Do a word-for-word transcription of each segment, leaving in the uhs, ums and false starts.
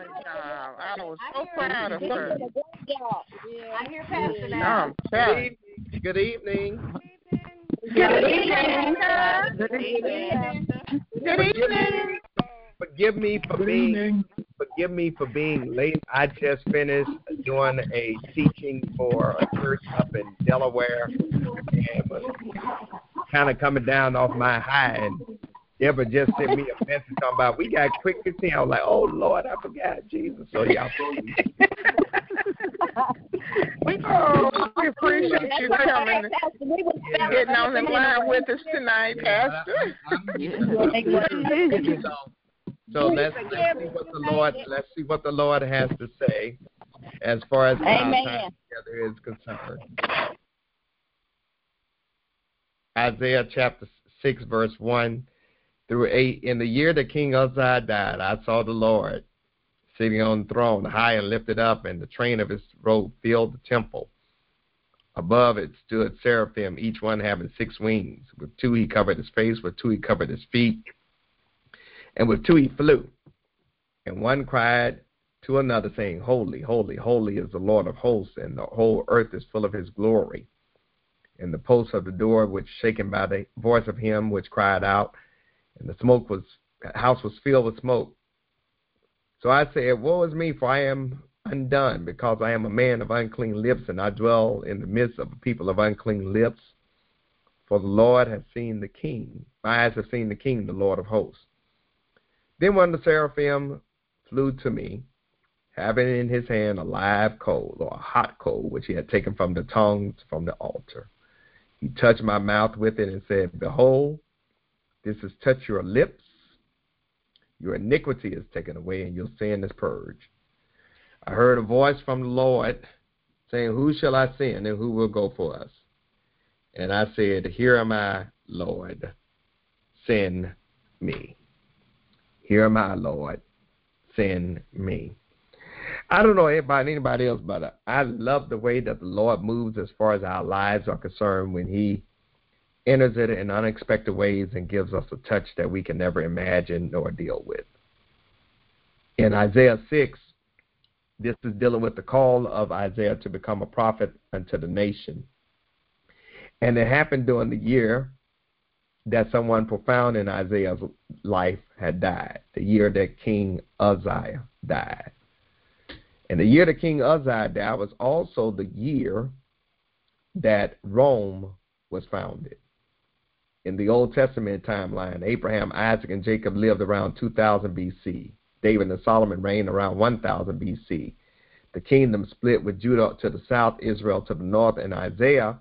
excellent job. I was so proud of her. I hear Pastor now. Good evening. Good evening. Good evening. Good evening. Forgive me for being forgive me for being late. I just finished doing a teaching for a church up in Delaware and was kind of coming down off my high, and Deborah just sent me a message talking about we got quick to see. I was like, oh Lord, I forgot Jesus. So y'all, oh, we appreciate you coming and getting on the line with us tonight, Pastor. So let's, let's see what the Lord let's see what the Lord has to say as far as our time together is concerned. Isaiah chapter six verse one. Through eight, in the year that King Uzziah died, I saw the Lord sitting on the throne, high and lifted up, and the train of his robe filled the temple. Above it stood seraphim, each one having six wings. With two he covered his face, with two he covered his feet, and with two he flew. And one cried to another, saying, Holy, holy, holy is the Lord of hosts, and the whole earth is full of his glory. And the posts of the door were shaken by the voice of him which cried out, and the smoke was, the house was filled with smoke. So I said, woe is me, for I am undone, because I am a man of unclean lips, and I dwell in the midst of a people of unclean lips. For the Lord has seen the king. My eyes have seen the king, the Lord of hosts. Then one of the seraphim flew to me, having in his hand a live coal, or a hot coal, which he had taken from the tongs from the altar. He touched my mouth with it and said, Behold, this has touched your lips. Your iniquity is taken away, and your sin is purged. I heard a voice from the Lord saying, Who shall I send, and who will go for us? And I said, Here am I, Lord, send me. Here am I, Lord, send me. I don't know about anybody else, but I love the way that the Lord moves as far as our lives are concerned when he enters it in unexpected ways and gives us a touch that we can never imagine nor deal with. In Isaiah six, this is dealing with the call of Isaiah to become a prophet unto the nation. And it happened during the year that someone profound in Isaiah's life had died, the year that King Uzziah died. And the year that King Uzziah died was also the year that Rome was founded. In the Old Testament timeline, Abraham, Isaac, and Jacob lived around two thousand B C. David and Solomon reigned around one thousand B C. The kingdom split with Judah to the south, Israel to the north, and Isaiah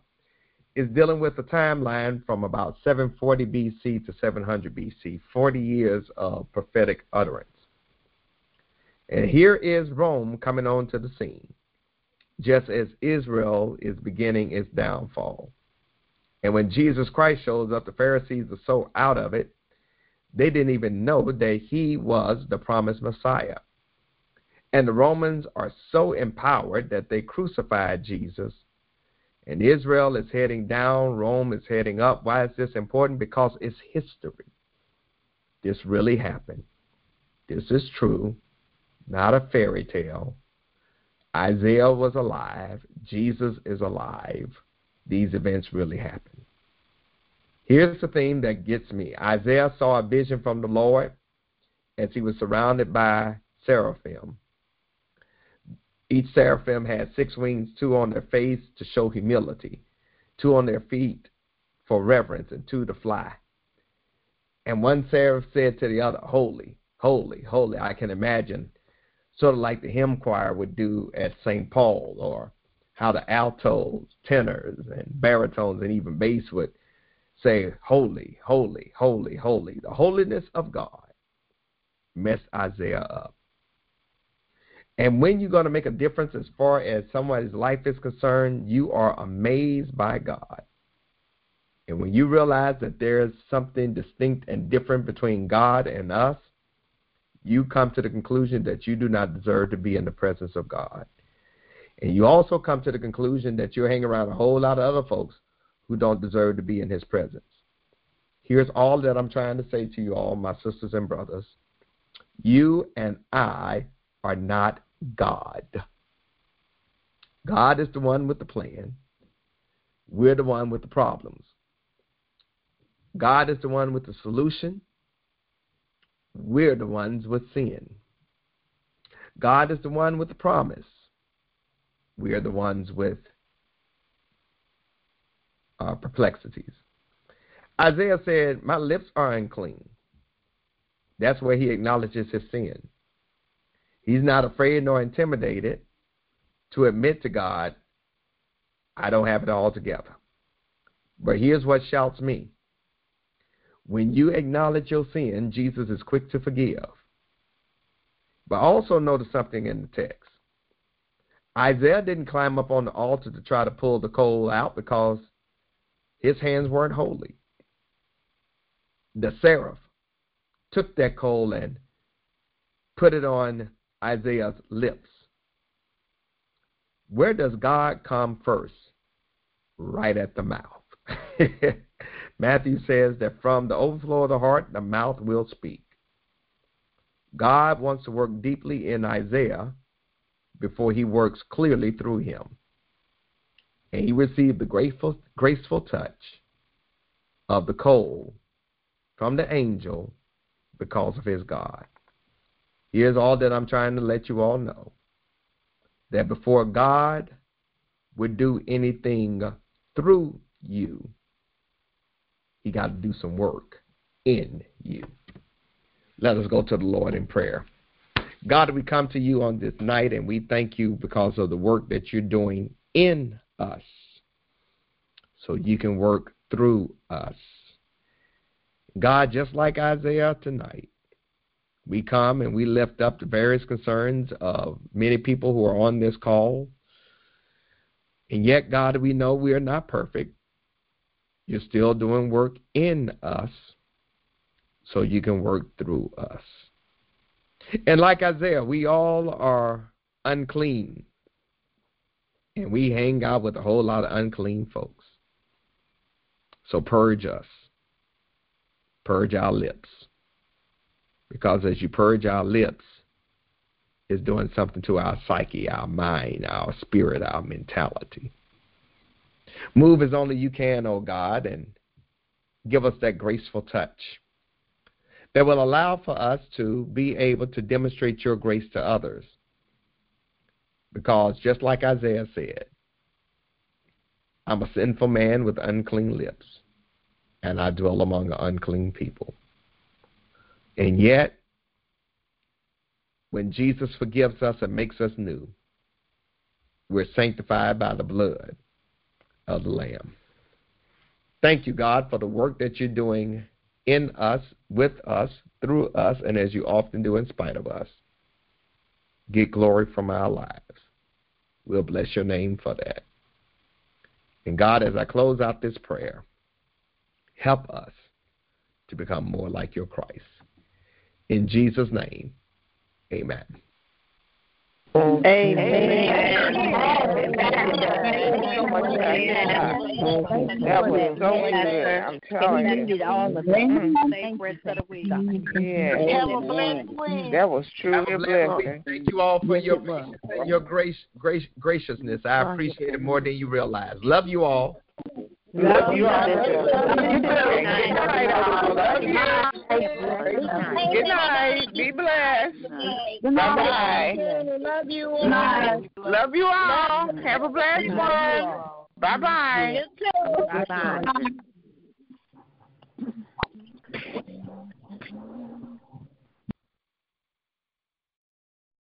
is dealing with the timeline from about seven forty B C to seven hundred B C, forty years of prophetic utterance. And here is Rome coming onto the scene, just as Israel is beginning its downfall. And when Jesus Christ shows up, the Pharisees are so out of it, they didn't even know that he was the promised Messiah. And the Romans are so empowered that they crucified Jesus. And Israel is heading down, Rome is heading up. Why is this important? Because it's history. This really happened. This is true, not a fairy tale. Isaiah was alive. Jesus is alive. These events really happen. Here's the thing that gets me. Isaiah saw a vision from the Lord as he was surrounded by seraphim. Each seraphim had six wings, two on their face to show humility, two on their feet for reverence, and two to fly. And one seraph said to the other, Holy, holy, holy. I can imagine sort of like the hymn choir would do at Saint Paul, or how the altos, tenors, and baritones, and even bass would say, holy, holy, holy, holy. The holiness of God messed Isaiah up. And when you're going to make a difference as far as someone's life is concerned, you are amazed by God. And when you realize that there is something distinct and different between God and us, you come to the conclusion that you do not deserve to be in the presence of God. And you also come to the conclusion that you're hanging around a whole lot of other folks who don't deserve to be in his presence. Here's all that I'm trying to say to you all, my sisters and brothers. You and I are not God. God is the one with the plan. We're the one with the problems. God is the one with the solution. We're the ones with sin. God is the one with the promise. We are the ones with our perplexities. Isaiah said, my lips are unclean. That's where he acknowledges his sin. He's not afraid nor intimidated to admit to God, I don't have it all together. But here's what shouts me. When you acknowledge your sin, Jesus is quick to forgive. But also notice something in the text. Isaiah didn't climb up on the altar to try to pull the coal out because his hands weren't holy. The seraph took that coal and put it on Isaiah's lips. Where does God come first? Right at the mouth. Matthew says that from the overflow of the heart, the mouth will speak. God wants to work deeply in Isaiah before he works clearly through him. And he received the graceful, graceful touch of the coal from the angel because of his God. Here's all that I'm trying to let you all know. That before God would do anything through you, he got to do some work in you. Let us go to the Lord in prayer. God, we come to you on this night, and we thank you because of the work that you're doing in us, so you can work through us. God, just like Isaiah tonight, we come and we lift up the various concerns of many people who are on this call. And yet, God, we know we are not perfect. You're still doing work in us so you can work through us. And like Isaiah, we all are unclean. And we hang out with a whole lot of unclean folks. So purge us. Purge our lips. Because as you purge our lips, it's doing something to our psyche, our mind, our spirit, our mentality. Move as only you can, oh God, and give us that graceful touch that will allow for us to be able to demonstrate your grace to others. Because just like Isaiah said, I'm a sinful man with unclean lips, and I dwell among unclean people. And yet, when Jesus forgives us and makes us new, we're sanctified by the blood of the Lamb. Thank you, God, for the work that you're doing in us, with us, through us, and as you often do in spite of us. Get glory from our lives. We'll bless your name for that. And God, as I close out this prayer, help us to become more like your Christ. In Jesus' name, amen. Amen. Amen. That was so good. I'm telling you. Yeah. That was truly a blessing. Thank you all for your your grace, grace, graciousness. I appreciate it more than you realize. Love you all. Love you all. Good night. Good night. Be blessed. Bye bye. Love you all. Love you all. Have a blessed one. Bye bye. Bye bye.